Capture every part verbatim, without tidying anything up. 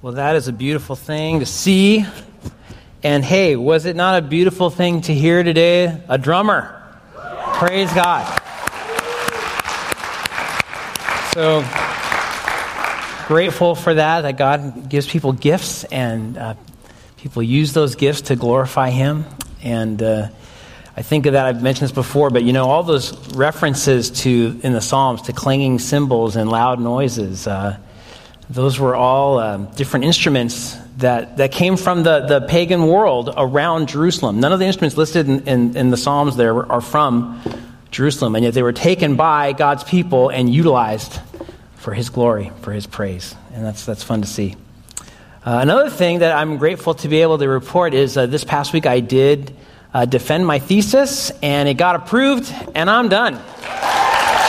Well, that is a beautiful thing to see. And hey, was it not a beautiful thing to hear today? A drummer. Praise God. So grateful for that, that God gives people gifts and uh, people use those gifts to glorify Him. And uh, I think of that, I've mentioned this before, but you know, all those references to in the Psalms to clanging cymbals and loud noises, uh, those were all um, different instruments that, that came from the, the pagan world around Jerusalem. None of the instruments listed in, in, in the Psalms there are from Jerusalem, and yet they were taken by God's people and utilized for His glory, for His praise, and that's that's fun to see. Uh, another thing that I'm grateful to be able to report is uh, this past week I did uh, defend my thesis, and it got approved, and I'm done.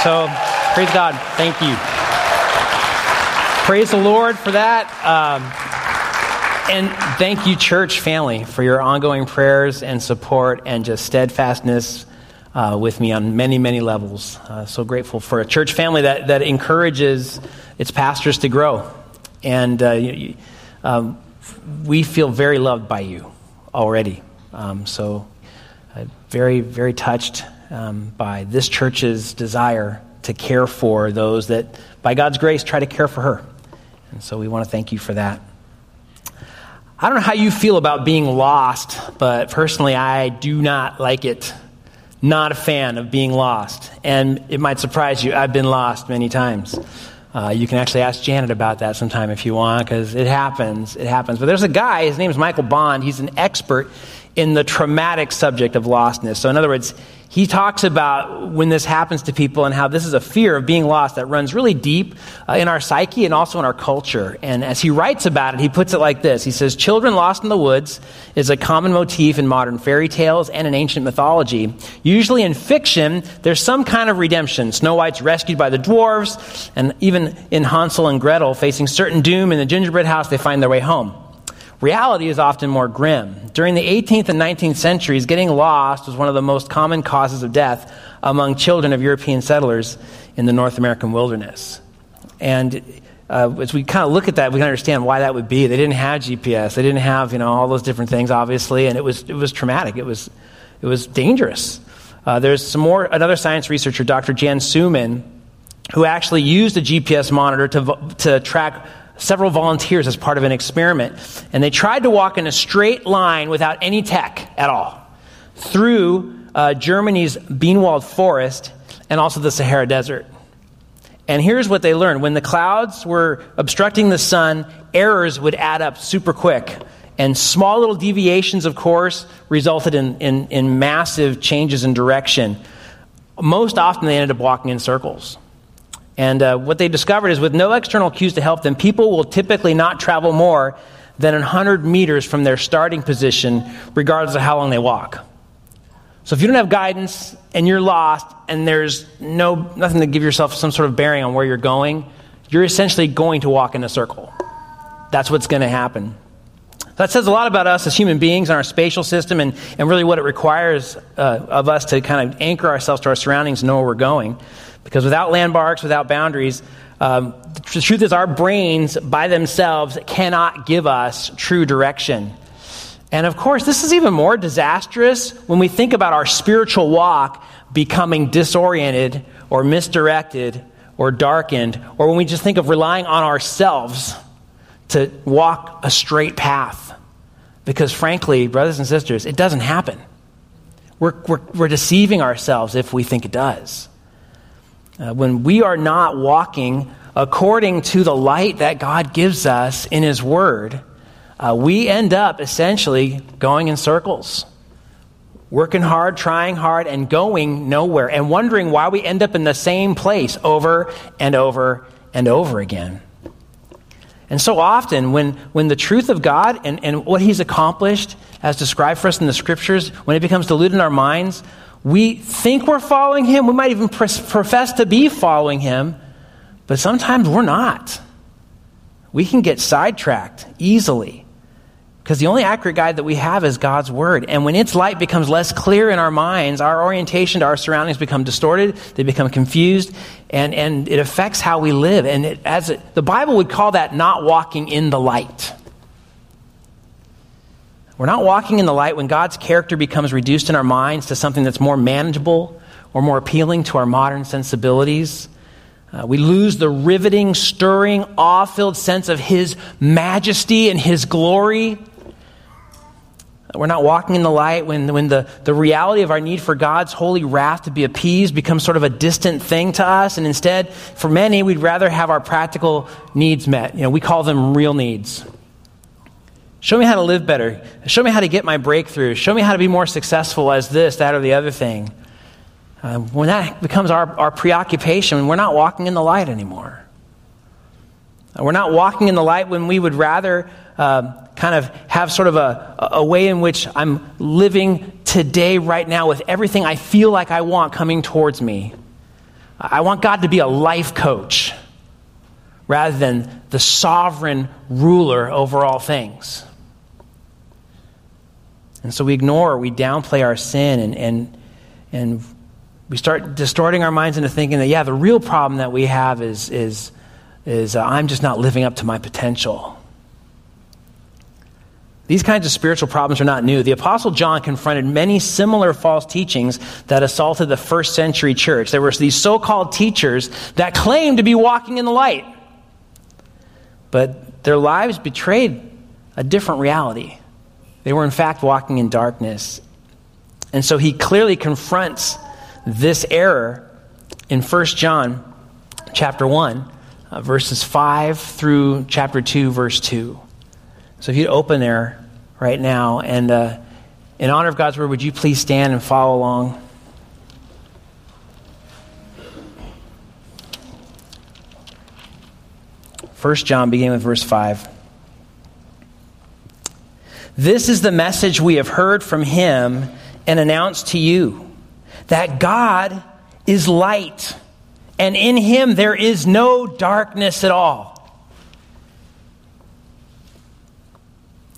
So, praise God. Thank you. Praise the Lord for that. Um, and thank you, church family, for your ongoing prayers and support and just steadfastness uh, with me on many, many levels. Uh, so grateful for a church family that, that encourages its pastors to grow. And uh, you, um, we feel very loved by you already. Um, so uh, very, very touched um, by this church's desire to care for those that, by God's grace, try to care for her. And so we want to thank you for that. I don't know how you feel about being lost, but personally, I do not like it. Not a fan of being lost. And it might surprise you, I've been lost many times. Uh, you can actually ask Janet about that sometime if you want, because it happens, it happens. But there's a guy, his name is Michael Bond. He's an expert in the traumatic subject of lostness. So in other words, he talks about when this happens to people and how this is a fear of being lost that runs really deep uh, in our psyche and also in our culture. And as he writes about it, he puts it like this. He says, children lost in the woods is a common motif in modern fairy tales and in ancient mythology. Usually in fiction, there's some kind of redemption. Snow White's rescued by the dwarves, and even in Hansel and Gretel, facing certain doom in the gingerbread house, they find their way home. Reality is often more grim. During the eighteenth and nineteenth centuries, getting lost was one of the most common causes of death among children of European settlers in the North American wilderness. And uh, as we kind of look at that, we can understand why that would be. They didn't have G P S. They didn't have, you know, all those different things, obviously. And it was it was traumatic. It was it was dangerous. Uh, there's some more. Another science researcher, Doctor Jan Suman, who actually used a G P S monitor to to track several volunteers as part of an experiment, and they tried to walk in a straight line without any tech at all through uh, Germany's Bienwald forest and also the Sahara Desert. And here's what they learned. When the clouds were obstructing the sun, errors would add up super quick, and small little deviations, of course, resulted in, in, in massive changes in direction. Most often, they ended up walking in circles. And uh, what they discovered is with no external cues to help them, people will typically not travel more than one hundred meters from their starting position, regardless of how long they walk. So if you don't have guidance and you're lost and there's no nothing to give yourself some sort of bearing on where you're going, you're essentially going to walk in a circle. That's what's going to happen. That says a lot about us as human beings and our spatial system and, and really what it requires uh, of us to kind of anchor ourselves to our surroundings and know where we're going. Because without landmarks, without boundaries, um, the truth is our brains by themselves cannot give us true direction. And of course, this is even more disastrous when we think about our spiritual walk becoming disoriented or misdirected or darkened, or when we just think of relying on ourselves to walk a straight path. Because frankly, brothers and sisters, it doesn't happen. We're, we're, we're deceiving ourselves if we think it does. Uh, when we are not walking according to the light that God gives us in His Word, uh, we end up essentially going in circles, working hard, trying hard, and going nowhere, and wondering why we end up in the same place over and over and over again. And so often, when, when the truth of God and, and what He's accomplished, as described for us in the Scriptures, when it becomes diluted in our minds, we think we're following Him. We might even profess to be following Him, but sometimes we're not. We can get sidetracked easily Because the only accurate guide that we have is God's word. And when its light becomes less clear in our minds, our orientation to our surroundings become distorted, they become confused, and, and it affects how we live. And it, as it, the Bible would call that not walking in the light. We're not walking in the light when God's character becomes reduced in our minds to something that's more manageable or more appealing to our modern sensibilities. Uh, we lose the riveting, stirring, awe-filled sense of his majesty and his glory. We're not walking in the light when, when the, the reality of our need for God's holy wrath to be appeased becomes sort of a distant thing to us. And instead, for many, we'd rather have our practical needs met. You know, we call them real needs. Show me how to live better. Show me how to get my breakthrough. Show me how to be more successful as this, that, or the other thing. Uh, when that becomes our, our preoccupation, we're not walking in the light anymore. Uh, we're not walking in the light when we would rather uh, kind of have sort of a, a way in which I'm living today, right now, with everything I feel like I want coming towards me. I want God to be a life coach rather than the sovereign ruler over all things. And so we ignore, we downplay our sin, and and and we start distorting our minds into thinking that, yeah, the real problem that we have is, is, is uh, I'm just not living up to my potential. These kinds of spiritual problems are not new. The Apostle John confronted many similar false teachings that assaulted the first century church. There were these so-called teachers that claimed to be walking in the light, but their lives betrayed a different reality. They were, in fact, walking in darkness. And so he clearly confronts this error in First John chapter one, uh, verses five through chapter two, verse two. So if you'd open there right now, and uh, in honor of God's word, would you please stand and follow along? First John, beginning with verse five. This is the message we have heard from him and announced to you, that God is light, and in him there is no darkness at all.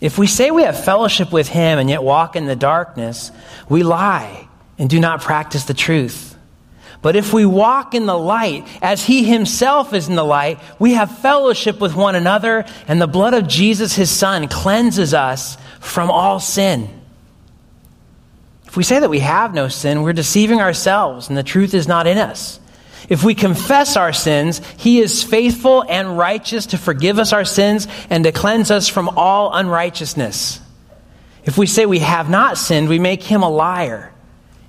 If we say we have fellowship with him and yet walk in the darkness, we lie and do not practice the truth. But if we walk in the light, as he himself is in the light, we have fellowship with one another, and the blood of Jesus, his son, cleanses us from all sin. If we say that we have no sin, we're deceiving ourselves, and the truth is not in us. If we confess our sins, he is faithful and righteous to forgive us our sins and to cleanse us from all unrighteousness. If we say we have not sinned, we make him a liar,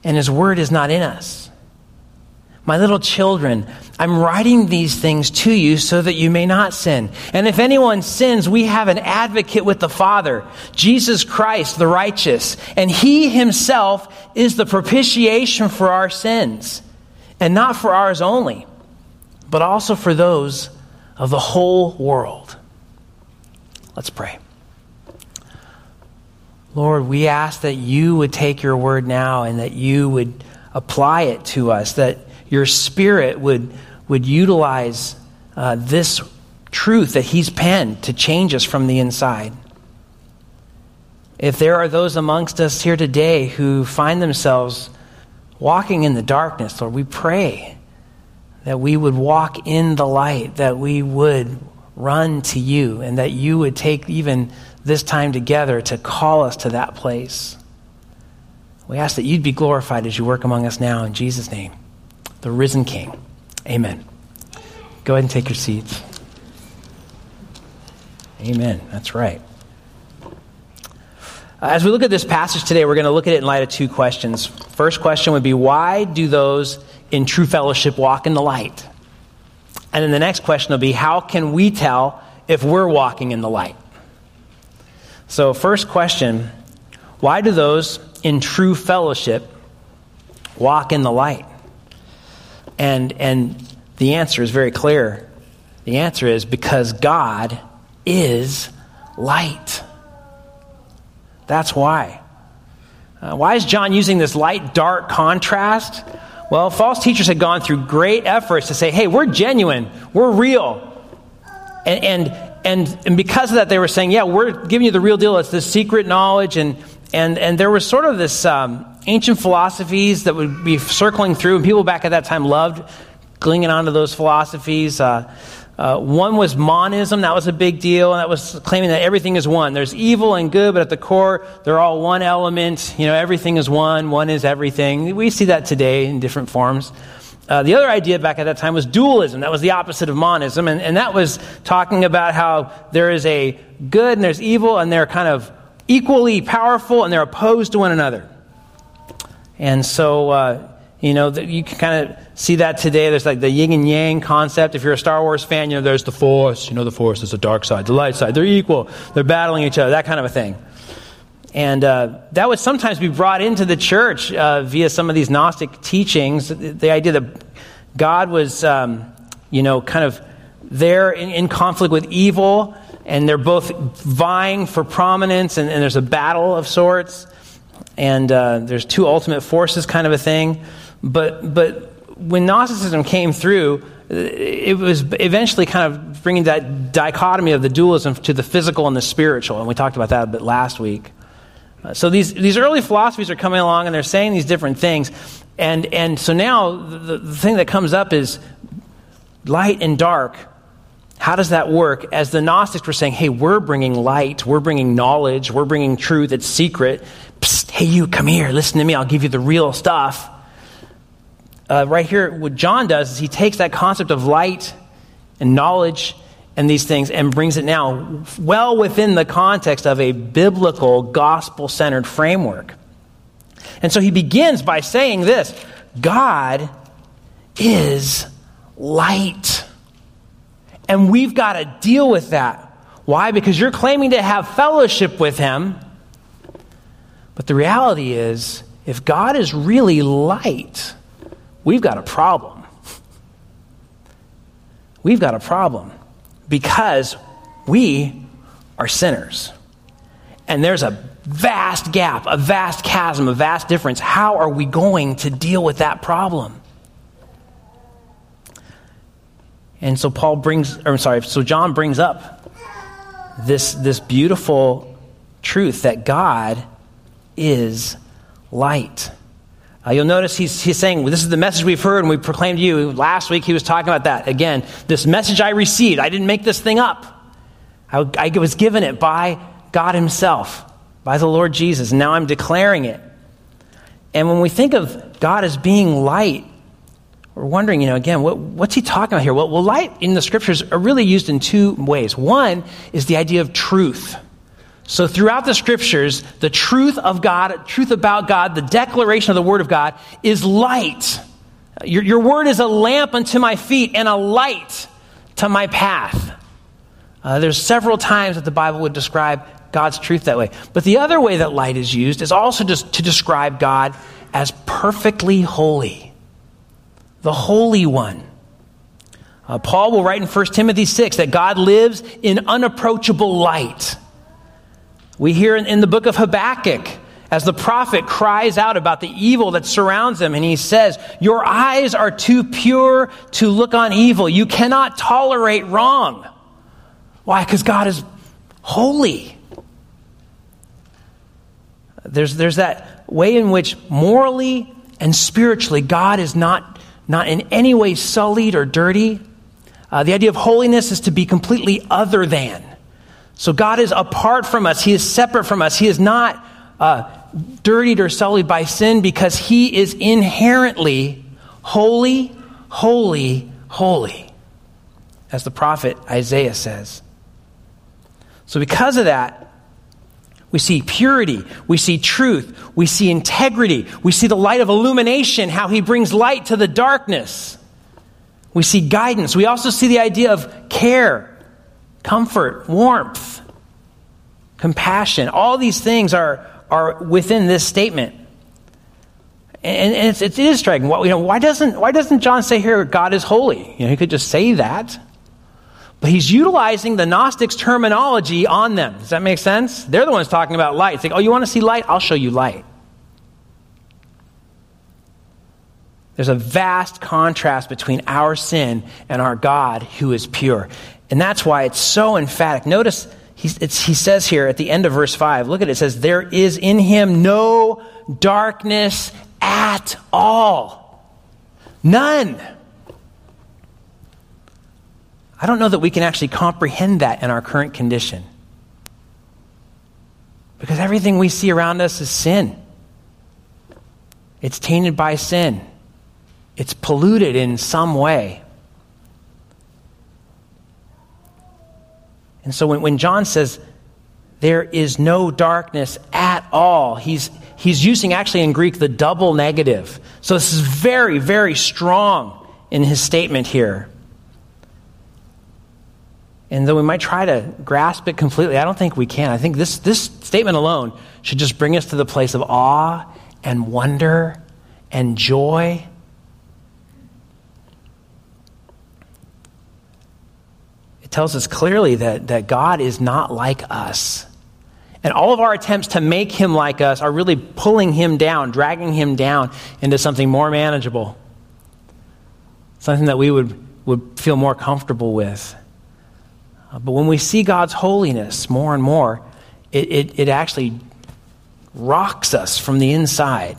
and his word is not in us. My little children, I'm writing these things to you so that you may not sin. And if anyone sins, we have an advocate with the Father, Jesus Christ, the righteous. And he himself is the propitiation for our sins. And not for ours only, but also for those of the whole world. Let's pray. Lord, we ask that you would take your word now and that you would apply it to us, that your Spirit would, would utilize uh, this truth that he's penned to change us from the inside. If there are those amongst us here today who find themselves walking in the darkness, Lord, we pray that we would walk in the light, that we would run to you, and that you would take even this time together to call us to that place. We ask that you'd be glorified as you work among us now, in Jesus' name, the risen King. Amen. Go ahead and take your seats. Amen. That's right. As we look at this passage today, we're going to look at it in light of two questions. First question would be, why do those in true fellowship walk in the light? And then the next question will be, how can we tell if we're walking in the light? So first question, why do those in true fellowship walk in the light? And and the answer is very clear. The answer is because God is light. That's why. Uh, why is John using this light-dark contrast? Well, false teachers had gone through great efforts to say, hey, we're genuine, we're real. And, and And and because of that, they were saying, yeah, we're giving you the real deal. It's this secret knowledge. And and and there was sort of this um, ancient philosophies that would be circling through. And people back at that time loved clinging onto those philosophies. Uh, uh, one was monism. That was a big deal. And that was claiming that everything is one. There's evil and good, but at the core, they're all one element. You know, everything is one. One is everything. We see that today in different forms. Uh, the other idea back at that time was dualism. That was the opposite of monism. And, and that was talking about how there is a good and there's evil, and they're kind of equally powerful, and they're opposed to one another. And so, uh, you know, the, you can kind of see that today. There's like the yin and yang concept. If you're a Star Wars fan, you know, there's the Force. You know, the Force is the dark side, the light side. They're equal. They're battling each other, that kind of a thing. And uh, that would sometimes be brought into the church uh, via some of these Gnostic teachings, the, the idea that God was, um, you know, kind of there in, in conflict with evil, and they're both vying for prominence, and, and there's a battle of sorts, and uh, there's two ultimate forces kind of a thing. But but when Gnosticism came through, it was eventually kind of bringing that dichotomy of the dualism to the physical and the spiritual, and we talked about that a bit last week. So these, these early philosophies are coming along, and they're saying these different things. And and so now the, the thing that comes up is light and dark. How does that work? As the Gnostics were saying, hey, we're bringing light. We're bringing knowledge. We're bringing truth. It's secret. Psst, hey, you, come here. Listen to me. I'll give you the real stuff. Uh, right here, what John does is he takes that concept of light and knowledge and these things, and brings it now well within the context of a biblical, gospel-centered framework. And so he begins by saying this: God is light. And we've got to deal with that. Why? Because you're claiming to have fellowship with him. But the reality is, if God is really light, we've got a problem. We've got a problem. Because we are sinners. And there's a vast gap, a vast chasm, a vast difference. How are we going to deal with that problem? And so Paul brings, or I'm sorry, so John brings up this, this beautiful truth that God is light. Uh, you'll notice he's, he's saying, well, this is the message we've heard and we proclaimed to you. Last week he was talking about that. Again, this message I received. I didn't make this thing up. I, I was given it by God himself, by the Lord Jesus. And now I'm declaring it. And when we think of God as being light, we're wondering, you know, again, what, what's he talking about here? Well, well, light in the scriptures are really used in two ways. One is the idea of truth. So throughout the scriptures, the truth of God, truth about God, the declaration of the word of God is light. Your, your word is a lamp unto my feet and a light to my path. Uh, there's several times that the Bible would describe God's truth that way. But the other way that light is used is also just to describe God as perfectly holy, the Holy One. Uh, Paul will write in First Timothy six that God lives in unapproachable light. We hear in, in the book of Habakkuk, as the prophet cries out about the evil that surrounds him, and he says, your eyes are too pure to look on evil. You cannot tolerate wrong. Why? Because God is holy. There's, there's that way in which morally and spiritually, God is not, not in any way sullied or dirty. Uh, the idea of holiness is to be completely other than. So God is apart from us. He is separate from us. He is not uh, dirtied or sullied by sin because he is inherently holy, holy, holy, as the prophet Isaiah says. So because of that, we see purity, we see truth, we see integrity, we see the light of illumination, how he brings light to the darkness. We see guidance. We also see the idea of care, comfort, warmth, compassion. All these things are are within this statement. And, and it's, it is striking. Why, you know, why doesn't why doesn't John say here God is holy? You know, he could just say that. But he's utilizing the Gnostics' terminology on them. Does that make sense? They're the ones talking about light. It's like, oh, you want to see light? I'll show you light. There's a vast contrast between our sin and our God who is pure. And that's why it's so emphatic. Notice he, it's, he says here at the end of verse five, look at it, it says, there is in him no darkness at all. None. I don't know that we can actually comprehend that in our current condition. Because everything we see around us is sin. It's tainted by sin. It's polluted in some way. And so when, when John says, there is no darkness at all, he's, he's using actually in Greek the double negative. So this is very, very strong in his statement here. And though we might try to grasp it completely, I don't think we can. I think this, this statement alone should just bring us to the place of awe and wonder and joy. It tells us clearly that, that God is not like us. And all of our attempts to make him like us are really pulling him down, dragging him down into something more manageable, something that we would, would feel more comfortable with. Uh, but when we see God's holiness more and more, it, it, it actually rocks us from the inside.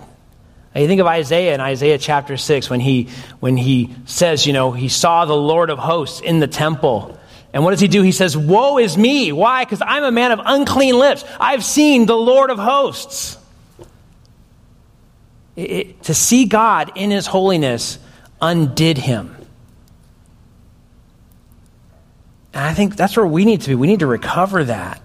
Now, you think of Isaiah in Isaiah chapter six when he when he says, you know, he saw the Lord of hosts in the temple. And what does he do? He says, woe is me. Why? Because I'm a man of unclean lips. I've seen the Lord of hosts. It, it, to see God in his holiness undid him. And I think that's where we need to be. We need to recover that.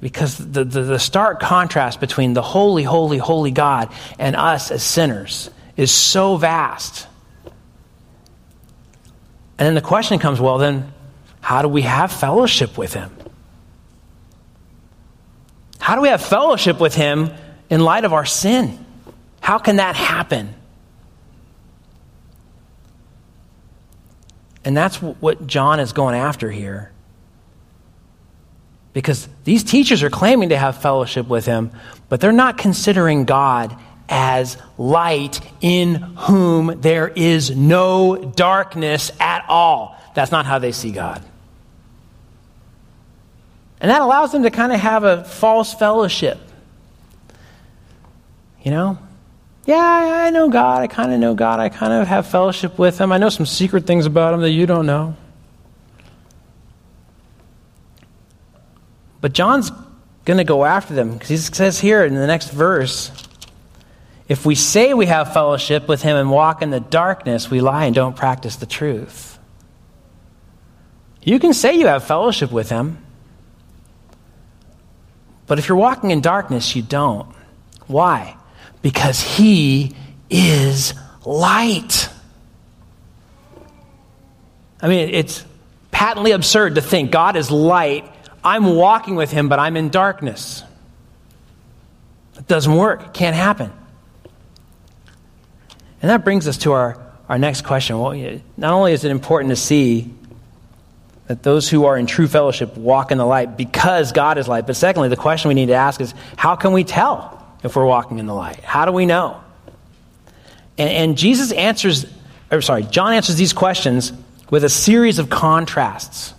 Because the, the, the stark contrast between the holy, holy, holy God and us as sinners is so vast. And then the question comes, well then, how do we have fellowship with him? How do we have fellowship with him in light of our sin? How can that happen? And that's what John is going after here. Because these teachers are claiming to have fellowship with him, but they're not considering God as light in whom there is no darkness at all. That's not how they see God. And that allows them to kind of have a false fellowship. You know? Yeah, I know God. I kind of know God. I kind of have fellowship with him. I know some secret things about him that you don't know. But John's going to go after them because he says here in the next verse, if we say we have fellowship with him and walk in the darkness, we lie and don't practice the truth. You can say you have fellowship with him, but if you're walking in darkness, you don't. Why? Because he is light. I mean, it's patently absurd to think God is light. I'm walking with him, but I'm in darkness. It doesn't work. It can't happen. And that brings us to our, our next question. Well, not only is it important to see that those who are in true fellowship walk in the light because God is light, but secondly, the question we need to ask is, how can we tell if we're walking in the light? How do we know? And, and Jesus answers, or sorry, John answers these questions with a series of contrasts.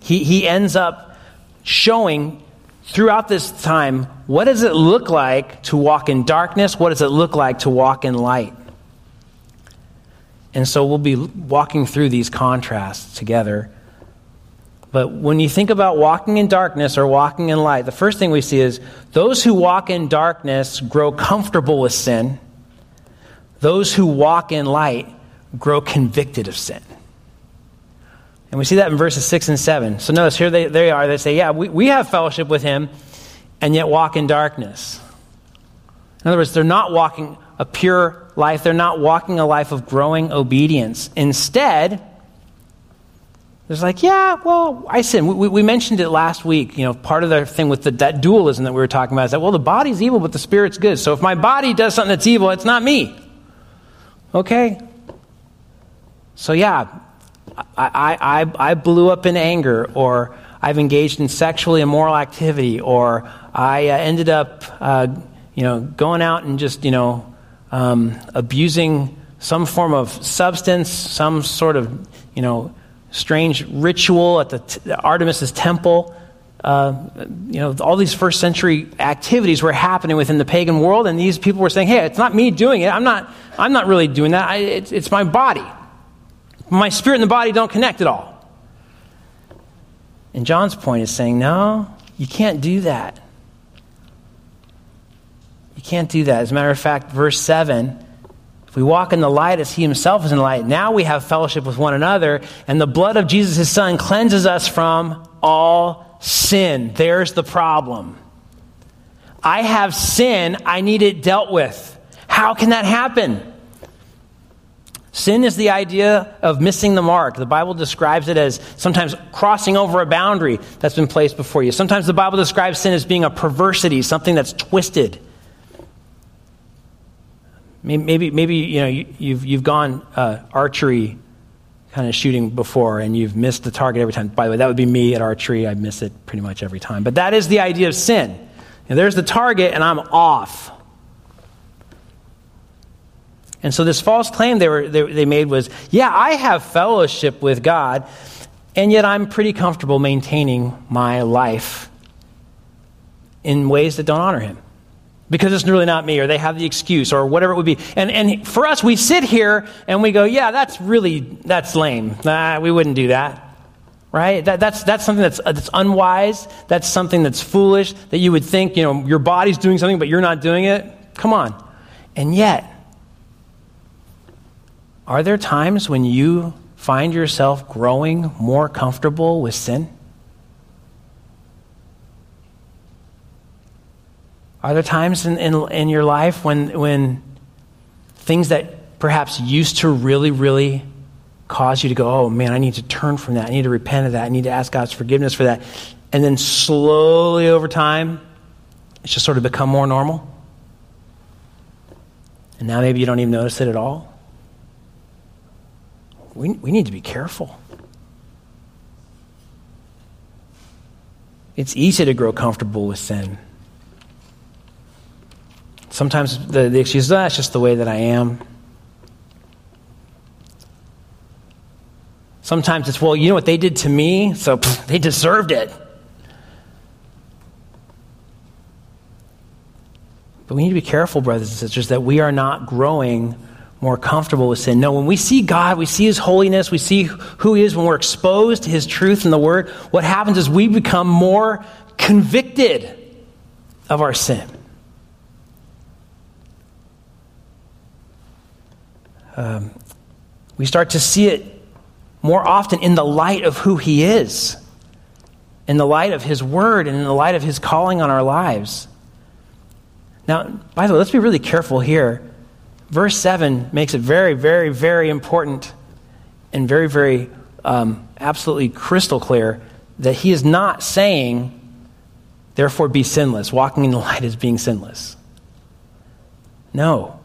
He, he ends up showing throughout this time, what does it look like to walk in darkness? What does it look like to walk in light? And so we'll be walking through these contrasts together. But when you think about walking in darkness or walking in light, the first thing we see is those who walk in darkness grow comfortable with sin. Those who walk in light grow convicted of sin. And we see that in verses six and seven. So notice, here they, they are. They say, yeah, we, we have fellowship with him and yet walk in darkness. In other words, they're not walking a pure life. They're not walking a life of growing obedience. Instead, there's like, yeah, well, I sin. We, we, we mentioned it last week. You know, part of the thing with the, that dualism that we were talking about is that, well, the body's evil, but the spirit's good. So if my body does something that's evil, it's not me. Okay? So yeah, I, I I blew up in anger, or I've engaged in sexually immoral activity, or I uh, ended up, uh, you know, going out and just, you know, um, abusing some form of substance, some sort of, you know, strange ritual at the, t- Artemis's temple. Uh, you know, all these first century activities were happening within the pagan world, and these people were saying, "Hey, it's not me doing it. I'm not. I'm not really doing that. I, it's, it's my body. My spirit and the body don't connect at all." And John's point is saying, "No, you can't do that. You can't do that." As a matter of fact, verse seven. If we walk in the light as he himself is in the light, now we have fellowship with one another, and the blood of Jesus, his son, cleanses us from all sin. There's the problem. I have sin. I need it dealt with. How can that happen? Sin is the idea of missing the mark. The Bible describes it as sometimes crossing over a boundary that's been placed before you. Sometimes the Bible describes sin as being a perversity, something that's twisted. Maybe, maybe you know you, you've you've gone uh, archery kind of shooting before, and you've missed the target every time. By the way, that would be me at archery. I miss it pretty much every time. But that is the idea of sin. And there's the target, and I'm off. And so this false claim they were they, they made was, yeah, I have fellowship with God, and yet I'm pretty comfortable maintaining my life in ways that don't honor Him. Because it's really not me, or they have the excuse, or whatever it would be. And and for us, we sit here and we go, yeah, that's really, that's lame. Nah, we wouldn't do that, right? That, that's that's something that's uh, that's unwise. That's something that's foolish, that you would think, you know, your body's doing something, but you're not doing it. Come on. And yet, are there times when you find yourself growing more comfortable with sin? Are there times in, in in your life when when things that perhaps used to really, really cause you to go, oh man, I need to turn from that. I need to repent of that. I need to ask God's forgiveness for that. And then slowly over time, it's just sort of become more normal. And now maybe you don't even notice it at all. We we need to be careful. It's easy to grow comfortable with sin. Sometimes the, the excuse is, oh, that's just the way that I am. Sometimes it's, well, you know what they did to me, so pff, they deserved it. But we need to be careful, brothers and sisters, that we are not growing more comfortable with sin. No, when we see God, we see His holiness, we see who He is, when we're exposed to His truth and the Word, what happens is we become more convicted of our sin. Um, we start to see it more often in the light of who He is, in the light of His Word, and in the light of His calling on our lives. Now, by the way, let's be really careful here. Verse seven makes it very, very, very important and very, very um, absolutely crystal clear that he is not saying, therefore be sinless. Walking in the light is being sinless. No.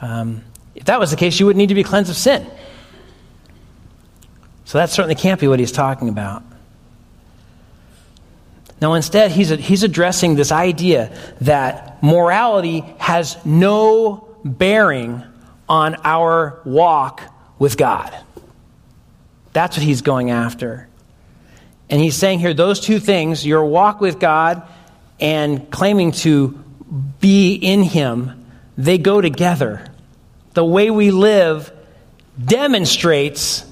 Um... If that was the case, you would need to be cleansed of sin. So that certainly can't be what he's talking about. Now, instead, he's he's addressing this idea that morality has no bearing on our walk with God. That's what he's going after. And he's saying here, those two things, your walk with God and claiming to be in Him, they go together. The way we live demonstrates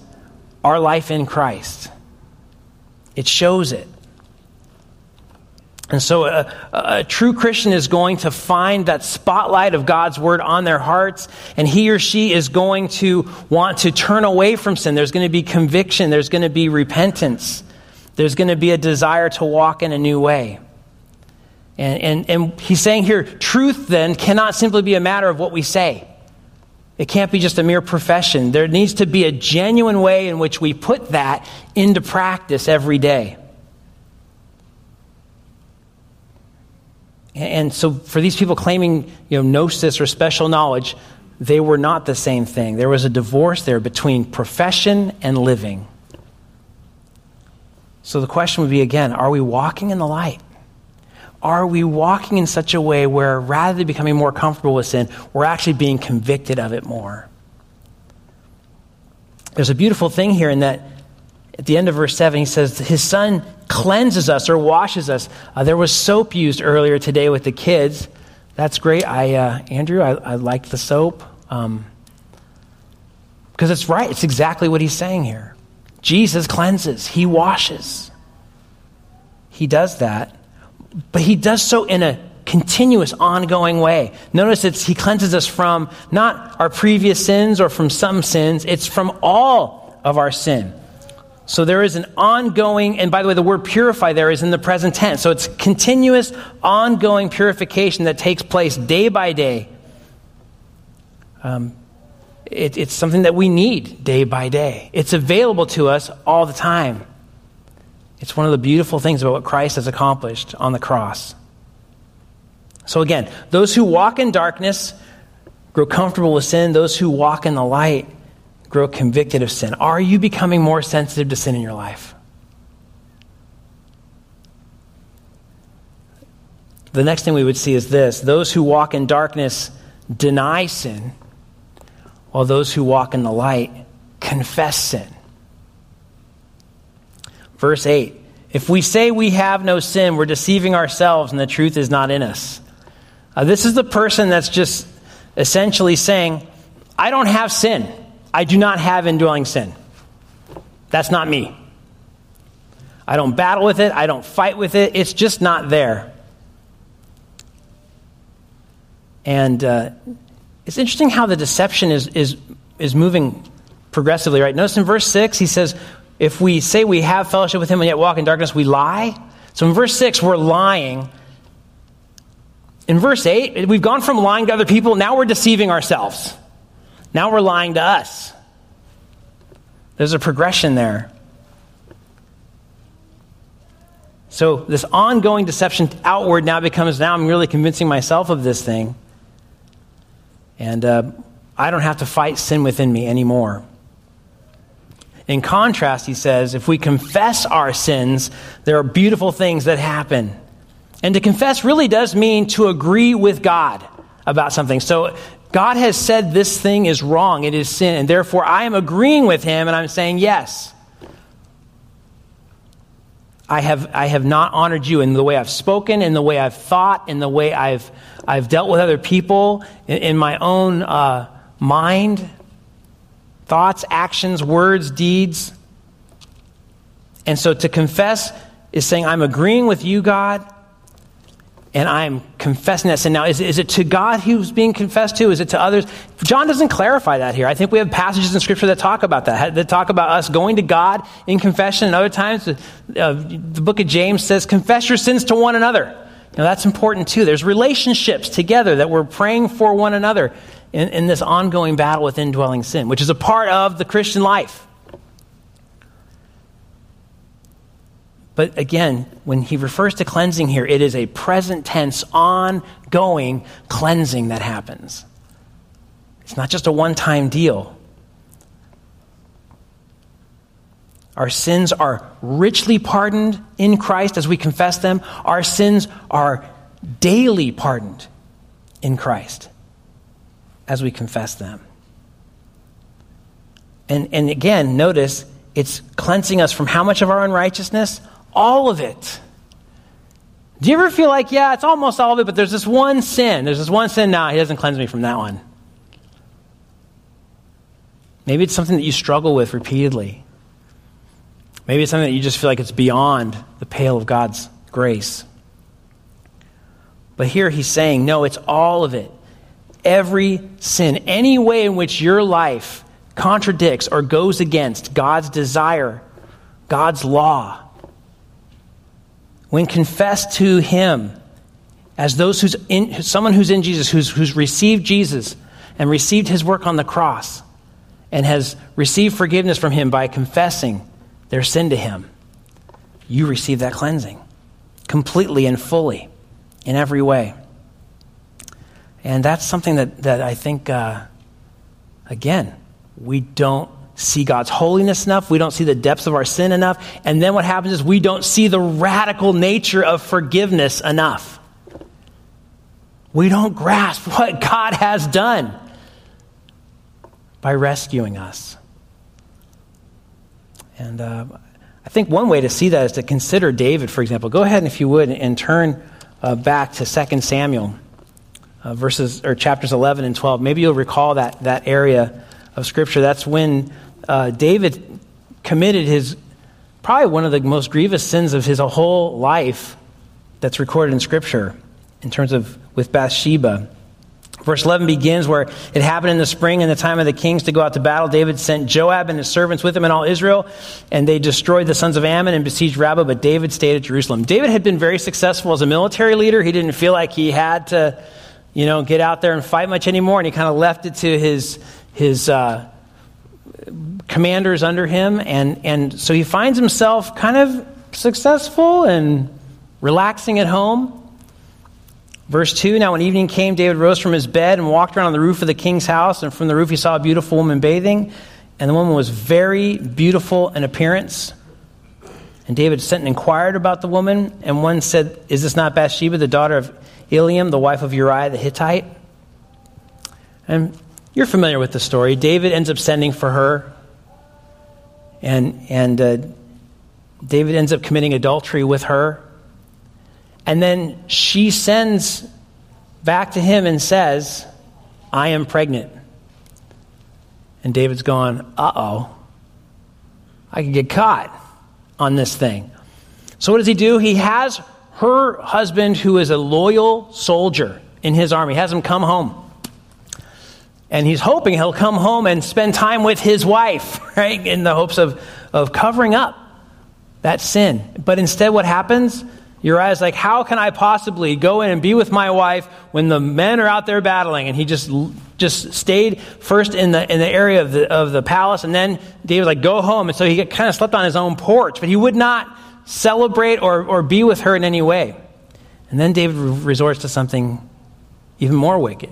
our life in Christ. It shows it. And so a, a true Christian is going to find that spotlight of God's Word on their hearts, and he or she is going to want to turn away from sin. There's going to be conviction. There's going to be repentance. There's going to be a desire to walk in a new way. And, and, and he's saying here, truth then cannot simply be a matter of what we say. It can't be just a mere profession. There needs to be a genuine way in which we put that into practice every day. And so for these people claiming, you know, gnosis or special knowledge, they were not the same thing. There was a divorce there between profession and living. So the question would be again, are we walking in the light? Are we walking in such a way where rather than becoming more comfortable with sin, we're actually being convicted of it more? There's a beautiful thing here in that at the end of verse seven, he says, his son cleanses us or washes us. Uh, there was soap used earlier today with the kids. That's great. I, uh, Andrew, I, I like the soap. Um, because it's right. It's exactly what he's saying here. Jesus cleanses. He washes. He does that. But he does so in a continuous, ongoing way. Notice it's he cleanses us from not our previous sins or from some sins. It's from all of our sin. So there is an ongoing, and by the way, the word purify there is in the present tense. So it's continuous, ongoing purification that takes place day by day. Um, it, it's something that we need day by day. It's available to us all the time. It's one of the beautiful things about what Christ has accomplished on the cross. So again, those who walk in darkness grow comfortable with sin. Those who walk in the light grow convicted of sin. Are you becoming more sensitive to sin in your life? The next thing we would see is this. Those who walk in darkness deny sin, while those who walk in the light confess sin. Verse eight, if we say we have no sin, we're deceiving ourselves and the truth is not in us. Uh, this is the person that's just essentially saying, I don't have sin. I do not have indwelling sin. That's not me. I don't battle with it. I don't fight with it. It's just not there. And uh, it's interesting how the deception is, is, is moving progressively, right? Notice in verse six, he says, if we say we have fellowship with him and yet walk in darkness, we lie. So in verse six, we're lying. In verse eight, we've gone from lying to other people. Now we're deceiving ourselves. Now we're lying to us. There's a progression there. So this ongoing deception outward now becomes, now I'm really convincing myself of this thing. And uh, I don't have to fight sin within me anymore. In contrast, he says, if we confess our sins, there are beautiful things that happen. And to confess really does mean to agree with God about something. So God has said this thing is wrong, it is sin, and therefore I am agreeing with him and I'm saying, yes, I have I have not honored you in the way I've spoken, in the way I've thought, in the way I've I've dealt with other people, in, in my own uh, mind, thoughts, actions, words, deeds. And so to confess is saying, I'm agreeing with you, God, and I'm confessing that sin. Now, is, is it to God who's being confessed to? Is it to others? John doesn't clarify that here. I think we have passages in Scripture that talk about that, that talk about us going to God in confession. And other times, uh, the book of James says, confess your sins to one another. Now, that's important, too. There's relationships together that we're praying for one another in, in this ongoing battle with indwelling sin, which is a part of the Christian life. But again, when he refers to cleansing here, it is a present tense, ongoing cleansing that happens. It's not just a one-time deal. Our sins are richly pardoned in Christ as we confess them. Our sins are daily pardoned in Christ as we confess them. And, and again, notice, it's cleansing us from how much of our unrighteousness? All of it. Do you ever feel like, yeah, it's almost all of it, but there's this one sin. There's this one sin, now he doesn't cleanse me from that one. Maybe it's something that you struggle with repeatedly. Maybe it's something that you just feel like it's beyond the pale of God's grace. But here he's saying, no, it's all of it. Every sin, any way in which your life contradicts or goes against God's desire, God's law, when confessed to him as those who's in, someone who's in Jesus, who's, who's received Jesus and received his work on the cross and has received forgiveness from him by confessing their sin to him, you receive that cleansing completely and fully in every way. And that's something that, that I think, uh, again, we don't see God's holiness enough. We don't see the depths of our sin enough. And then what happens is we don't see the radical nature of forgiveness enough. We don't grasp what God has done by rescuing us. And uh, I think one way to see that is to consider David, for example. Go ahead, and if you would, and turn uh, back to Second Samuel, uh, verses or chapters eleven and twelve. Maybe you'll recall that that area of Scripture. That's when uh, David committed his probably one of the most grievous sins of his whole life that's recorded in Scripture, in terms of with Bathsheba. Verse eleven begins where it happened in the spring in the time of the kings to go out to battle. David sent Joab and his servants with him and all Israel, and they destroyed the sons of Ammon and besieged Rabbah, but David stayed at Jerusalem. David had been very successful as a military leader. He didn't feel like he had to, you know, get out there and fight much anymore, and he kind of left it to his his uh, commanders under him, and, and so he finds himself kind of successful and relaxing at home. Verse two, now when evening came, David rose from his bed and walked around on the roof of the king's house, and from the roof he saw a beautiful woman bathing, and the woman was very beautiful in appearance. And David sent and inquired about the woman, and one said, is this not Bathsheba, the daughter of Iliam, the wife of Uriah the Hittite? And you're familiar with the story. David ends up sending for her, and, and uh, David ends up committing adultery with her. And then she sends back to him and says, I am pregnant. And David's going, uh-oh, I could get caught on this thing. So what does he do? He has her husband, who is a loyal soldier in his army, has him come home. And he's hoping he'll come home and spend time with his wife, right, in the hopes of, of covering up that sin. But instead what happens? Uriah's like, how can I possibly go in and be with my wife when the men are out there battling? And he just just stayed first in the in the area of the of the palace, and then David's like, go home. And so he kind of slept on his own porch, but he would not celebrate or, or be with her in any way. And then David resorts to something even more wicked.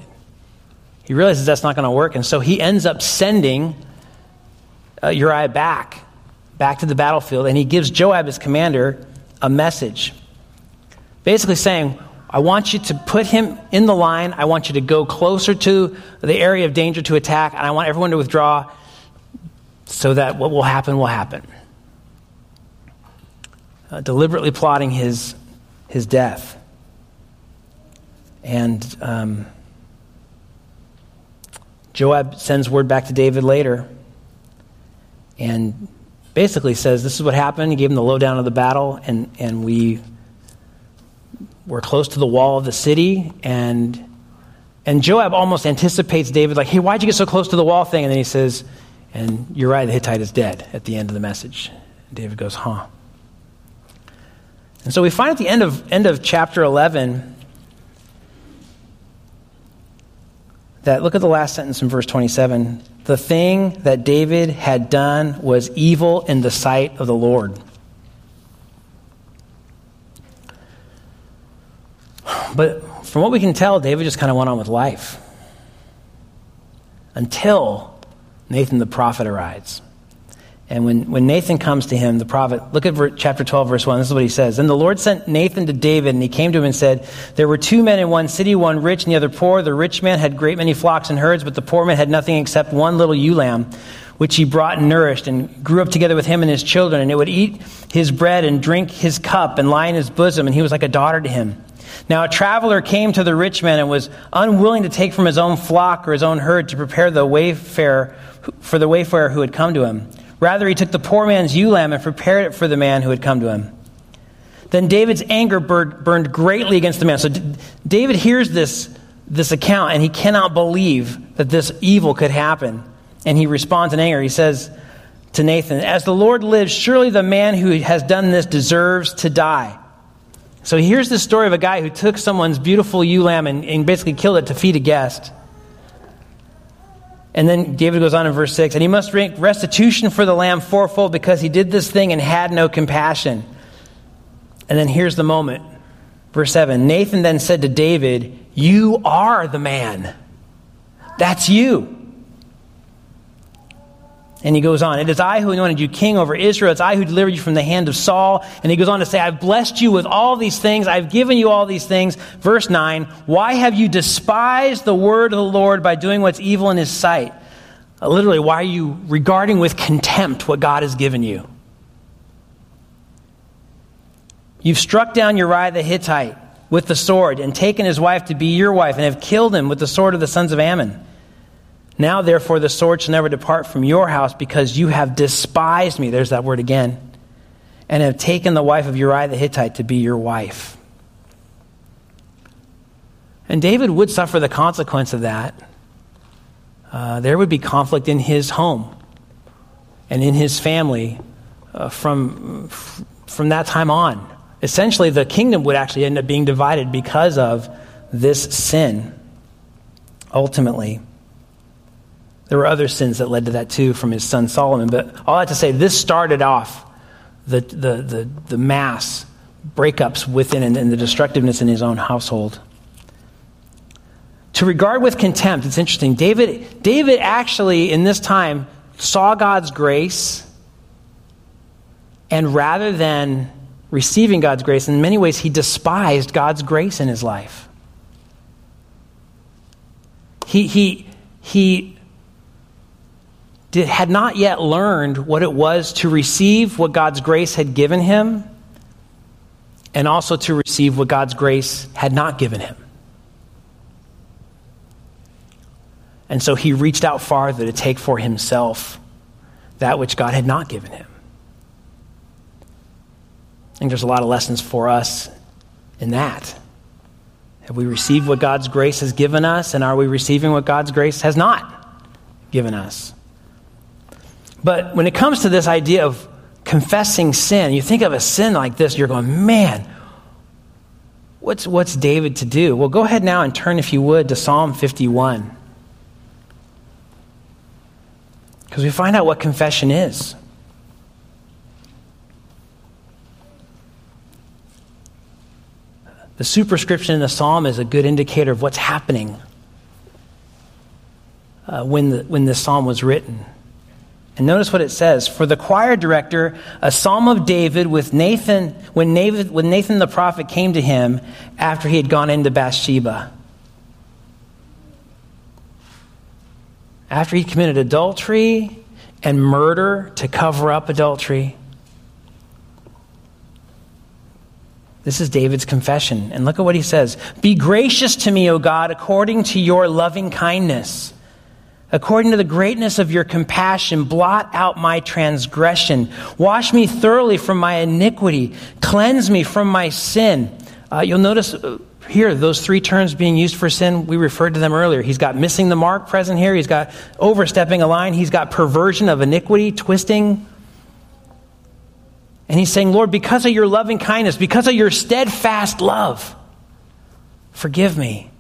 He realizes that's not going to work, and so he ends up sending uh, Uriah back, back to the battlefield, and he gives Joab, his commander, a message. Basically saying, I want you to put him in the line. I want you to go closer to the area of danger to attack, and I want everyone to withdraw so that what will happen will happen. Uh, deliberately plotting his his death. And um, Joab sends word back to David later and basically says, this is what happened. He gave him the lowdown of the battle, and, and we... we're close to the wall of the city, and and Joab almost anticipates David, like, hey, why'd you get so close to the wall thing? And then he says, and Uriah the Hittite is dead at the end of the message. And David goes, huh. And so we find at the end of end of chapter eleven that, look at the last sentence in verse twenty-seven, the thing that David had done was evil in the sight of the Lord. But from what we can tell, David just kind of went on with life until Nathan the prophet arrives. And when, when Nathan comes to him, the prophet, look at chapter twelve, verse one. This is what he says. Then the Lord sent Nathan to David, and he came to him and said, there were two men in one city, one rich and the other poor. The rich man had great many flocks and herds, but the poor man had nothing except one little ewe lamb, which he brought and nourished, and grew up together with him and his children. And it would eat his bread and drink his cup and lie in his bosom, and he was like a daughter to him. Now a traveler came to the rich man and was unwilling to take from his own flock or his own herd to prepare the wayfarer for the wayfarer who had come to him. Rather, he took the poor man's ewe lamb and prepared it for the man who had come to him. Then David's anger burned greatly against the man. So David hears this, this account, and he cannot believe that this evil could happen. And he responds in anger. He says to Nathan, as the Lord lives, surely the man who has done this deserves to die. So here's the story of a guy who took someone's beautiful ewe lamb and, and basically killed it to feed a guest. And then David goes on in verse six, and he must make restitution for the lamb fourfold because he did this thing and had no compassion. And then here's the moment. Verse seven, Nathan then said to David, you are the man. That's you. And he goes on, it is I who anointed you king over Israel. It's I who delivered you from the hand of Saul. And he goes on to say, I've blessed you with all these things. I've given you all these things. Verse nine, why have you despised the word of the Lord by doing what's evil in his sight? Uh, literally, why are you regarding with contempt what God has given you? You've struck down Uriah the Hittite with the sword and taken his wife to be your wife and have killed him with the sword of the sons of Ammon. Now, therefore, the sword shall never depart from your house because you have despised me. There's that word again. And have taken the wife of Uriah the Hittite to be your wife. And David would suffer the consequence of that. Uh, there would be conflict in his home and in his family uh, from, from that time on. Essentially, the kingdom would actually end up being divided because of this sin, ultimately. There were other sins that led to that too from his son Solomon. But all that to say, this started off the the the, the mass breakups within and, and the destructiveness in his own household. To regard with contempt, it's interesting. David, David actually in this time saw God's grace, and rather than receiving God's grace, in many ways he despised God's grace in his life. He he he Did, had not yet learned what it was to receive what God's grace had given him, and also to receive what God's grace had not given him. And so he reached out farther to take for himself that which God had not given him. I think there's a lot of lessons for us in that. Have we received what God's grace has given us, and are we receiving what God's grace has not given us? But when it comes to this idea of confessing sin, you think of a sin like this, you're going, man, what's what's David to do? Well, go ahead now and turn, if you would, to Psalm fifty-one. Because we find out what confession is. The superscription in the psalm is a good indicator of what's happening uh, when the, when this psalm was written. And notice what it says. For the choir director, a psalm of David with Nathan, when Nathan, when Nathan the prophet came to him after he had gone into Bathsheba. After he committed adultery and murder to cover up adultery. This is David's confession. And look at what he says. Be gracious to me, O God, according to your loving kindness. According to the greatness of your compassion, blot out my transgression. Wash me thoroughly from my iniquity. Cleanse me from my sin. Uh, you'll notice here, those three terms being used for sin, we referred to them earlier. He's got missing the mark present here. He's got overstepping a line. He's got perversion of iniquity, twisting. And he's saying, Lord, because of your loving kindness, because of your steadfast love, forgive me.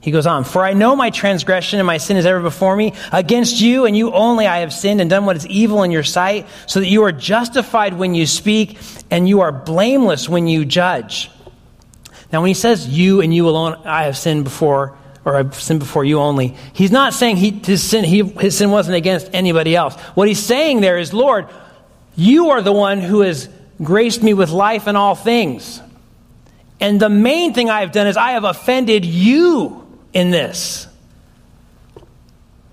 He goes on, for I know my transgression and my sin is ever before me. Against you and you only I have sinned and done what is evil in your sight, so that you are justified when you speak and you are blameless when you judge. Now when he says you and you alone I have sinned before, or I've sinned before you only, he's not saying he, his, sin, he, his sin wasn't against anybody else. What he's saying there is, Lord, you are the one who has graced me with life in all things. And the main thing I have done is I have offended you. In this,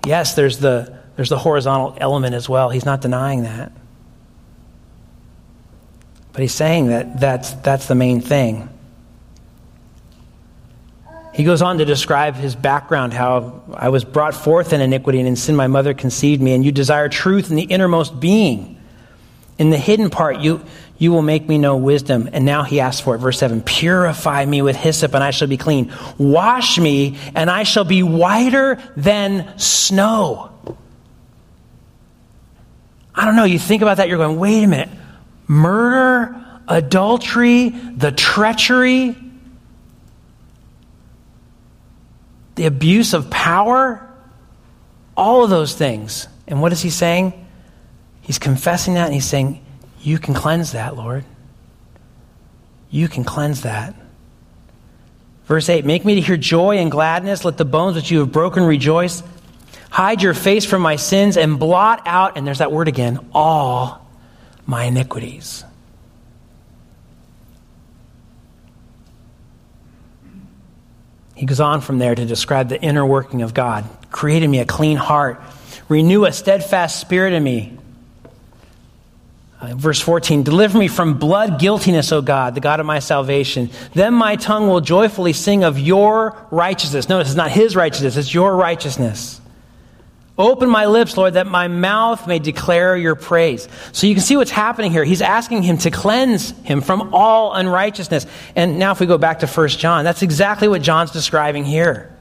yes, there's the there's the horizontal element as well. He's not denying that, but he's saying that that's that's the main thing. He goes on to describe his background: how I was brought forth in iniquity, and in sin my mother conceived me. And you desire truth in the innermost being, in the hidden part. You you will make me know wisdom. And now he asks for it. Verse seven, purify me with hyssop and I shall be clean. Wash me and I shall be whiter than snow. I don't know. You think about that. You're going, wait a minute. Murder, adultery, the treachery, the abuse of power, all of those things. And what is he saying? He's confessing that and he's saying, you can cleanse that, Lord. You can cleanse that. Verse eight, make me to hear joy and gladness. Let the bones which you have broken rejoice. Hide your face from my sins and blot out, and there's that word again, all my iniquities. He goes on from there to describe the inner working of God. Create in me a clean heart. Renew a steadfast spirit in me. verse fourteen, deliver me from blood guiltiness, O God, the God of my salvation. Then my tongue will joyfully sing of your righteousness. Notice it's not his righteousness, it's your righteousness. Open my lips, Lord, that my mouth may declare your praise. So you can see what's happening here. He's asking him to cleanse him from all unrighteousness. And now if we go back to First John, that's exactly what John's describing here.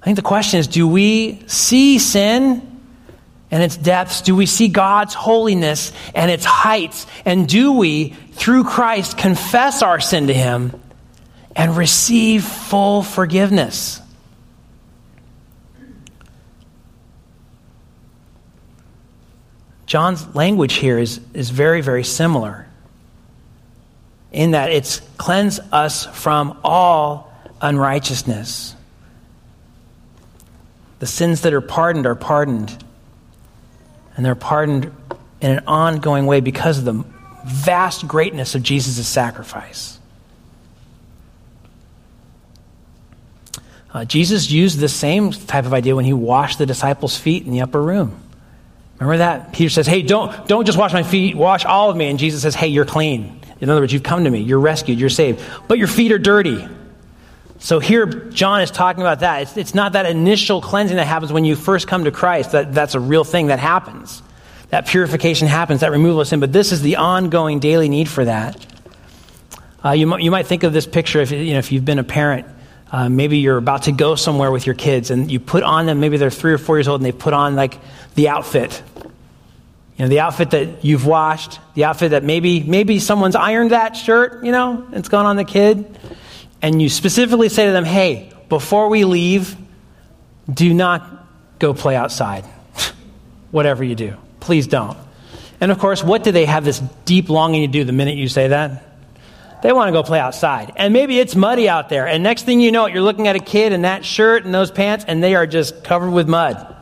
I think the question is, do we see sin and its depths? Do we see God's holiness and its heights? And do we, through Christ, confess our sin to him and receive full forgiveness? John's language here is, is very, very similar in that it's cleanse us from all unrighteousness. The sins that are pardoned are pardoned, and they're pardoned in an ongoing way because of the vast greatness of Jesus' sacrifice. Uh, Jesus used the same type of idea when he washed the disciples' feet in the upper room. Remember that? Peter says, hey, don't, don't just wash my feet, wash all of me. And Jesus says, hey, you're clean. In other words, you've come to me, you're rescued, you're saved. But your feet are dirty. So here, John is talking about that. It's, it's not that initial cleansing that happens when you first come to Christ. That, that's a real thing that happens. That purification happens, that removal of sin. But this is the ongoing daily need for that. Uh, you, m- you might think of this picture if, you know, if you've been a parent. Uh, maybe you're about to go somewhere with your kids and you put on them, maybe they're three or four years old and they put on like the outfit. You know, the outfit that you've washed, the outfit that maybe maybe someone's ironed that shirt, you know, it's gone on the kid. And you specifically say to them, hey, before we leave, do not go play outside. Whatever you do, please don't. And of course, what do they have this deep longing to do the minute you say that? They want to go play outside. And maybe it's muddy out there. And next thing you know, you're looking at a kid in that shirt and those pants, and they are just covered with mud.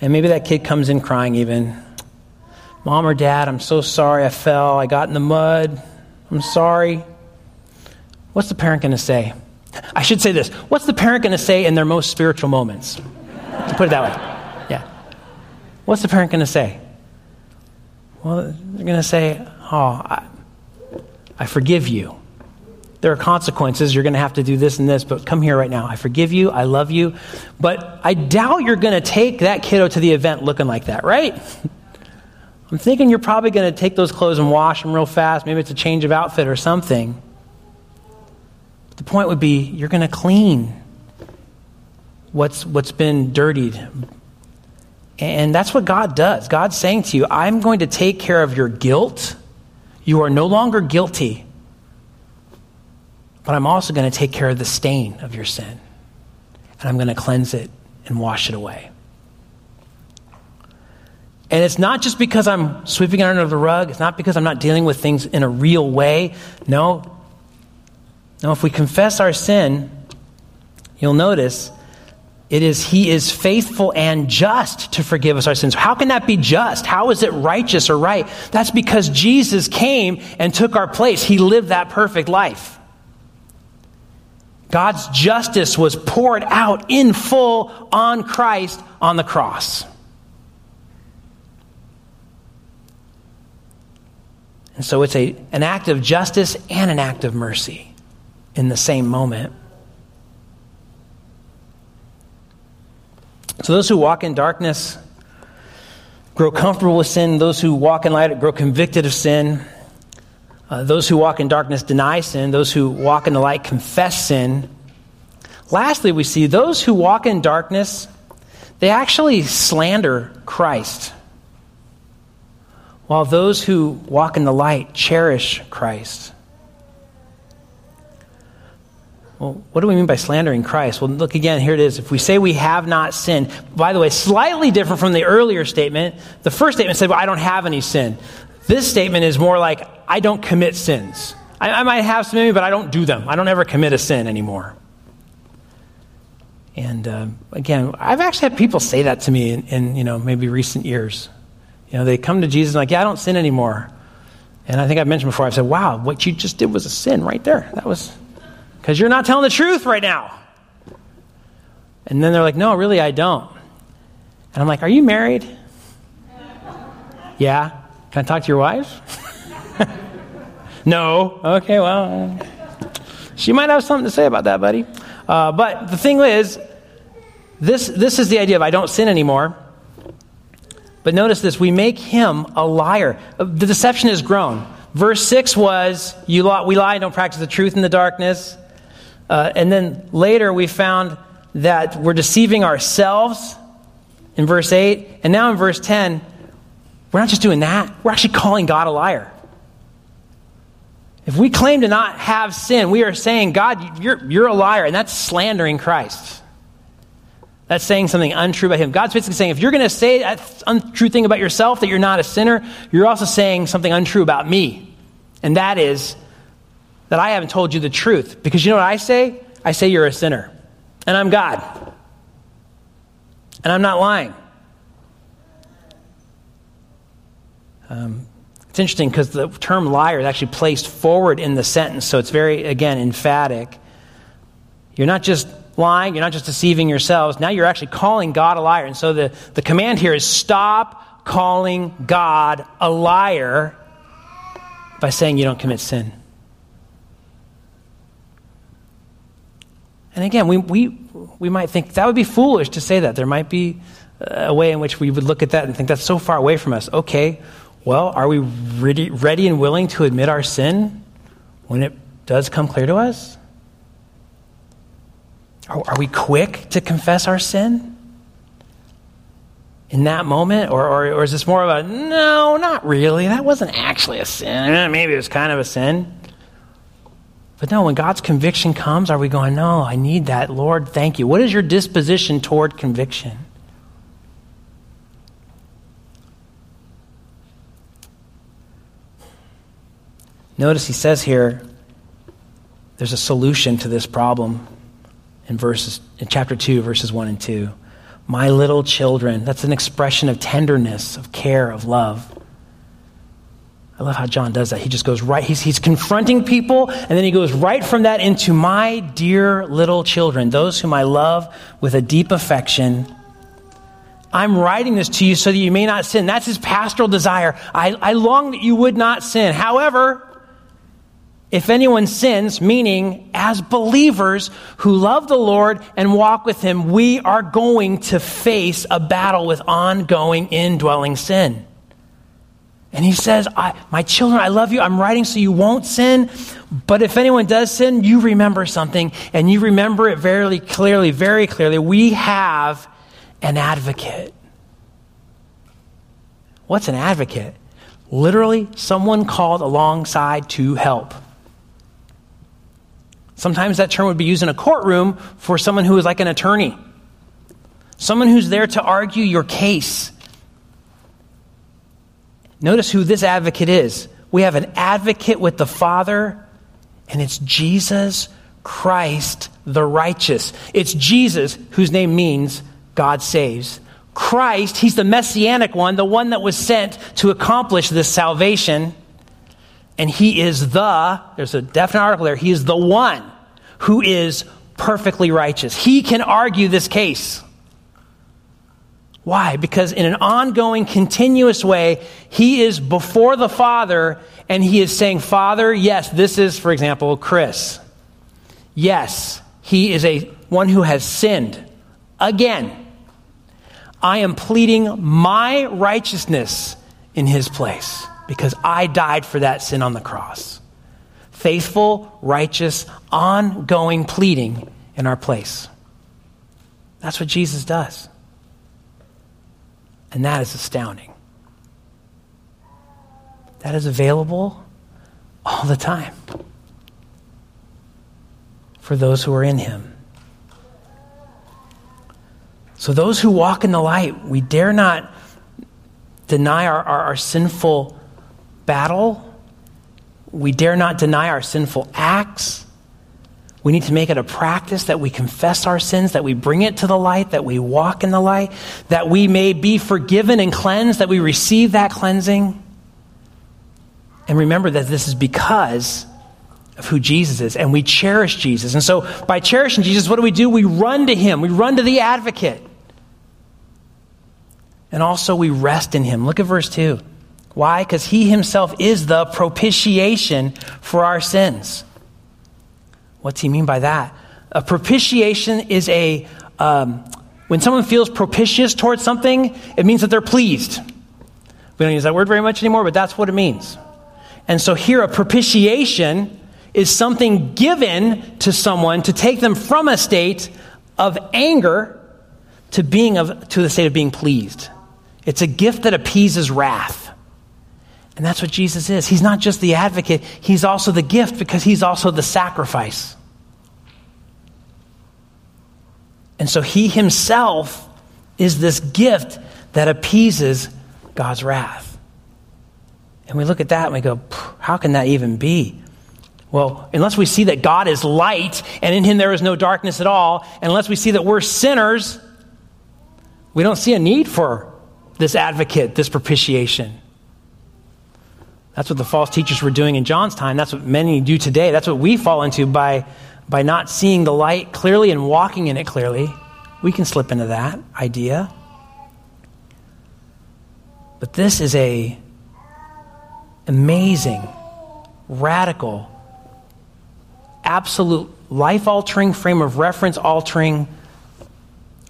And maybe that kid comes in crying even. Mom or dad, I'm so sorry I fell. I got in the mud. I'm sorry. What's the parent going to say? I should say this. What's the parent going to say in their most spiritual moments? To put it that way. Yeah. What's the parent going to say? Well, they're going to say, oh, I, I forgive you. There are consequences. You're going to have to do this and this, but come here right now. I forgive you. I love you. But I doubt you're going to take that kiddo to the event looking like that, right? I'm thinking you're probably going to take those clothes and wash them real fast. Maybe it's a change of outfit or something. But the point would be you're going to clean what's what's been dirtied. And that's what God does. God's saying to you, I'm going to take care of your guilt. You are no longer guilty, but I'm also going to take care of the stain of your sin, and I'm going to cleanse it and wash it away. And it's not just because I'm sweeping it under the rug. It's not because I'm not dealing with things in a real way. No. No, if we confess our sin, you'll notice it is he is faithful and just to forgive us our sins. How can that be just? How is it righteous or right? That's because Jesus came and took our place. He lived that perfect life. God's justice was poured out in full on Christ on the cross. And so it's a, an act of justice and an act of mercy in the same moment. So those who walk in darkness grow comfortable with sin. Those who walk in light grow convicted of sin. Uh, those who walk in darkness deny sin. Those who walk in the light confess sin. Lastly, we see those who walk in darkness, they actually slander Christ, while those who walk in the light cherish Christ. Well, what do we mean by slandering Christ? Well, look again, here it is. If we say we have not sinned, by the way, slightly different from the earlier statement. The first statement said, well, I don't have any sin. This statement is more like, I don't commit sins. I, I might have some in me, but I don't do them. I don't ever commit a sin anymore. And um, again, I've actually had people say that to me in, in, you know, maybe recent years. You know, they come to Jesus and like, yeah, I don't sin anymore. And I think I've mentioned before, I've said, wow, what you just did was a sin right there. That was... because you're not telling the truth right now. And then they're like, no, really, I don't. And I'm like, are you married? Yeah? Can I talk to your wife? No. Okay, well, she might have something to say about that, buddy. Uh, but the thing is, this this is the idea of I don't sin anymore. But notice this, we make him a liar. The deception has grown. Verse six was, you lie, we lie and don't practice the truth in the darkness. Uh, and then later we found that we're deceiving ourselves in verse eight. And now in verse ten, we're not just doing that. We're actually calling God a liar. If we claim to not have sin, we are saying, God, you're, you're a liar. And that's slandering Christ. That's saying something untrue about him. God's basically saying, if you're going to say that untrue thing about yourself, that you're not a sinner, you're also saying something untrue about me. And that is that I haven't told you the truth. Because you know what I say? I say you're a sinner. And I'm God. And I'm not lying. Um, it's interesting because the term liar is actually placed forward in the sentence. So it's very, again, emphatic. You're not just lying, you're not just deceiving yourselves, now you're actually calling God a liar. And so the, the command here is stop calling God a liar by saying you don't commit sin. And again, we we we might think that would be foolish to say that. There might be a way in which we would look at that and think that's so far away from us. Okay, well, are we ready, ready and willing to admit our sin when it does come clear to us? Are we quick to confess our sin in that moment? Or, or, or is this more of a, no, not really. That wasn't actually a sin. Maybe it was kind of a sin. But no, when God's conviction comes, are we going, no, I need that. Lord, thank you. What is your disposition toward conviction? Notice he says here, there's a solution to this problem. In verses, in chapter two, verses one and two, my little children, that's an expression of tenderness, of care, of love. I love how John does that. He just goes right, he's, he's confronting people, and then he goes right from that into my dear little children, those whom I love with a deep affection. I'm writing this to you so that you may not sin. That's his pastoral desire. I, I long that you would not sin. However, if anyone sins, meaning as believers who love the Lord and walk with him, we are going to face a battle with ongoing indwelling sin. And he says, I, my children, I love you. I'm writing so you won't sin. But if anyone does sin, you remember something, and you remember it very clearly, very clearly. We have an advocate. What's an advocate? Literally, someone called alongside to help. Sometimes that term would be used in a courtroom for someone who is like an attorney. Someone who's there to argue your case. Notice who this advocate is. We have an advocate with the Father, and it's Jesus Christ the righteous. It's Jesus, whose name means God saves. Christ, he's the messianic one, the one that was sent to accomplish this salvation. And he is the, there's a definite article there, he is the one who is perfectly righteous. He can argue this case. Why? Because in an ongoing, continuous way, he is before the Father, and he is saying, Father, yes, this is, for example, Chris. Yes, he is a one who has sinned. Again, I am pleading my righteousness in his place, because I died for that sin on the cross. Faithful, righteous, ongoing pleading in our place. That's what Jesus does. And that is astounding. That is available all the time for those who are in him. So those who walk in the light, we dare not deny our, our, our sinful battle. We dare not deny our sinful acts. We need to make it a practice that we confess our sins, that we bring it to the light, that we walk in the light, that we may be forgiven and cleansed, that we receive that cleansing. And remember that this is because of who Jesus is, and we cherish Jesus. And so by cherishing Jesus, what do we do? We run to him. We run to the advocate. And also we rest in him. Look at verse two. Why? Because he himself is the propitiation for our sins. What's he mean by that? A propitiation is a, um, when someone feels propitious towards something, it means that they're pleased. We don't use that word very much anymore, but that's what it means. And so here, a propitiation is something given to someone to take them from a state of anger to being of to the state of being pleased. It's a gift that appeases wrath. And that's what Jesus is. He's not just the advocate, he's also the gift because he's also the sacrifice. And so he himself is this gift that appeases God's wrath. And we look at that and we go, how can that even be? Well, unless we see that God is light and in him there is no darkness at all, and unless we see that we're sinners, we don't see a need for this advocate, this propitiation. That's what the false teachers were doing in John's time. That's what many do today. That's what we fall into by, by not seeing the light clearly and walking in it clearly. We can slip into that idea. But this is a amazing, radical, absolute life-altering, frame of reference-altering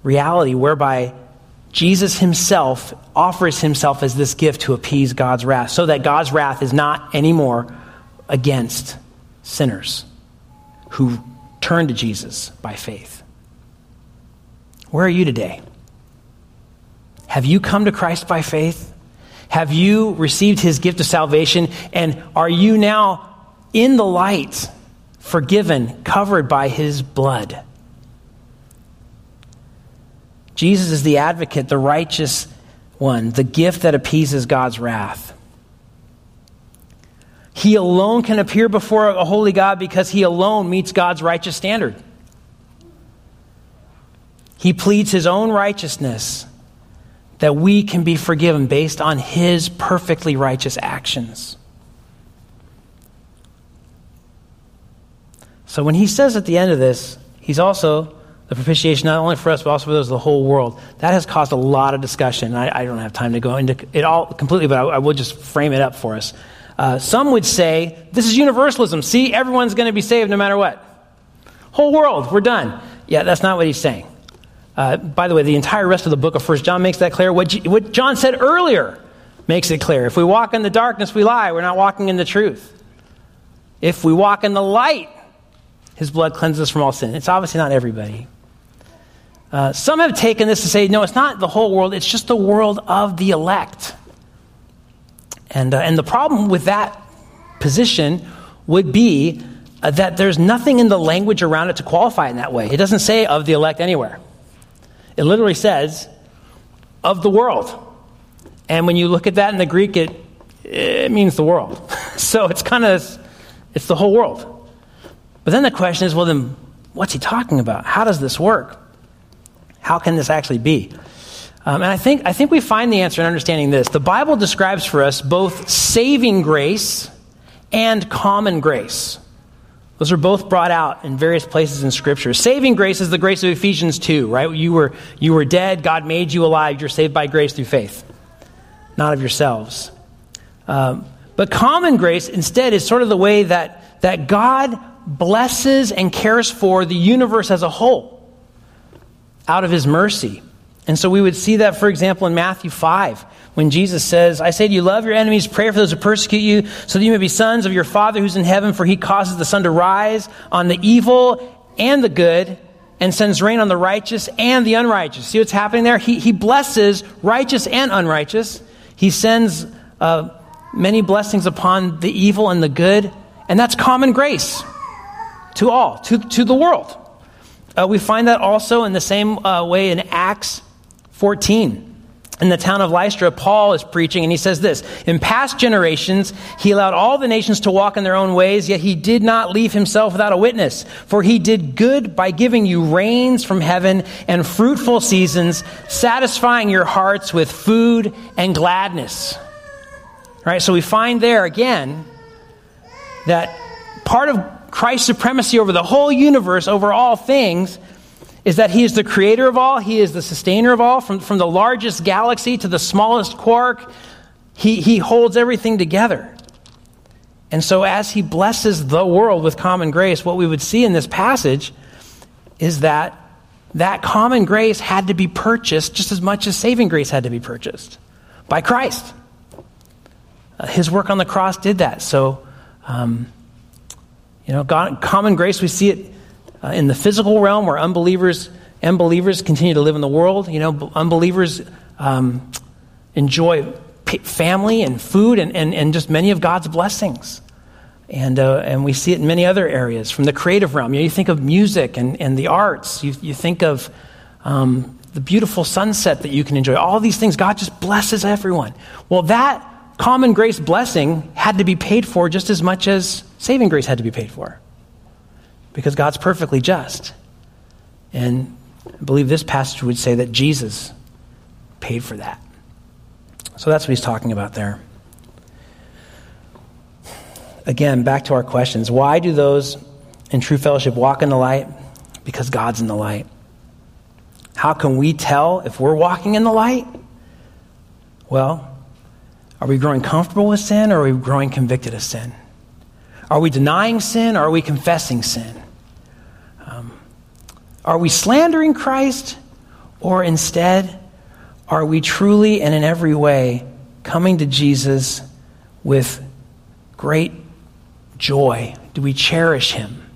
reality whereby Jesus himself offers himself as this gift to appease God's wrath so that God's wrath is not anymore against sinners who turn to Jesus by faith. Where are you today? Have you come to Christ by faith? Have you received his gift of salvation? And are you now in the light, forgiven, covered by his blood? Jesus is the advocate, the righteous one, the gift that appeases God's wrath. He alone can appear before a holy God because he alone meets God's righteous standard. He pleads his own righteousness that we can be forgiven based on his perfectly righteous actions. So when he says at the end of this, he's also the propitiation not only for us, but also for those of the whole world. That has caused a lot of discussion. I, I don't have time to go into it all completely, but I, I will just frame it up for us. Uh, some would say, this is universalism. See, everyone's going to be saved no matter what. Whole world, we're done. Yeah, that's not what he's saying. Uh, by the way, the entire rest of the book of First John makes that clear. What, G- what John said earlier makes it clear. If we walk in the darkness, we lie. We're not walking in the truth. If we walk in the light, his blood cleanses us from all sin. It's obviously not everybody. Uh, some have taken this to say, no, it's not the whole world. It's just the world of the elect. And, uh, and the problem with that position would be uh, that there's nothing in the language around it to qualify in that way. It doesn't say of the elect anywhere. It literally says of the world. And when you look at that in the Greek, it, it means the world. So it's kind of, it's the whole world. But then the question is, well, then what's he talking about? How does this work? How can this actually be? Um, and I think I think we find the answer in understanding this. The Bible describes for us both saving grace and common grace. Those are both brought out in various places in Scripture. Saving grace is the grace of Ephesians two, right? You were, you were dead, God made you alive, you're saved by grace through faith, not of yourselves. Um, but common grace instead is sort of the way that, that God blesses and cares for the universe as a whole out of his mercy. And so we would see that, for example, in Matthew five, when Jesus says, I say to you, love your enemies, pray for those who persecute you, so that you may be sons of your Father who's in heaven, for he causes the sun to rise on the evil and the good, and sends rain on the righteous and the unrighteous. See what's happening there? He, he blesses righteous and unrighteous. He sends uh, many blessings upon the evil and the good, and that's common grace to all, to, to the world. Uh, we find that also in the same uh, way in Acts fourteen. In the town of Lystra, Paul is preaching, and he says this, in past generations, he allowed all the nations to walk in their own ways, yet he did not leave himself without a witness, for he did good by giving you rains from heaven and fruitful seasons, satisfying your hearts with food and gladness. All right, so we find there again that part of Christ's supremacy over the whole universe, over all things, is that he is the creator of all, he is the sustainer of all, from, from the largest galaxy to the smallest quark, He, he holds everything together. And so as he blesses the world with common grace, what we would see in this passage is that that common grace had to be purchased just as much as saving grace had to be purchased by Christ. Uh, his work on the cross did that. So, um, you know, God, common grace, we see it uh, in the physical realm where unbelievers and believers continue to live in the world. You know, unbelievers um, enjoy family and food and, and, and just many of God's blessings. And uh, and we see it in many other areas from the creative realm. You know, you think of music and, and the arts. You you think of um, the beautiful sunset that you can enjoy. All these things, God just blesses everyone. Well, that common grace blessing had to be paid for just as much as saving grace had to be paid for, because God's perfectly just. And I believe this passage would say that Jesus paid for that. So that's what he's talking about there. Again, back to our questions. Why do those in true fellowship walk in the light? Because God's in the light. How can we tell if we're walking in the light? Well, are we growing comfortable with sin, or are we growing convicted of sin? Are we denying sin, or are we confessing sin? Um, are we slandering Christ, or instead, are we truly and in every way coming to Jesus with great joy? Do we cherish him?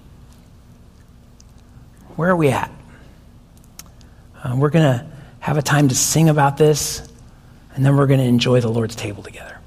Where are we at? Uh, we're going to have a time to sing about this, and then we're going to enjoy the Lord's table together.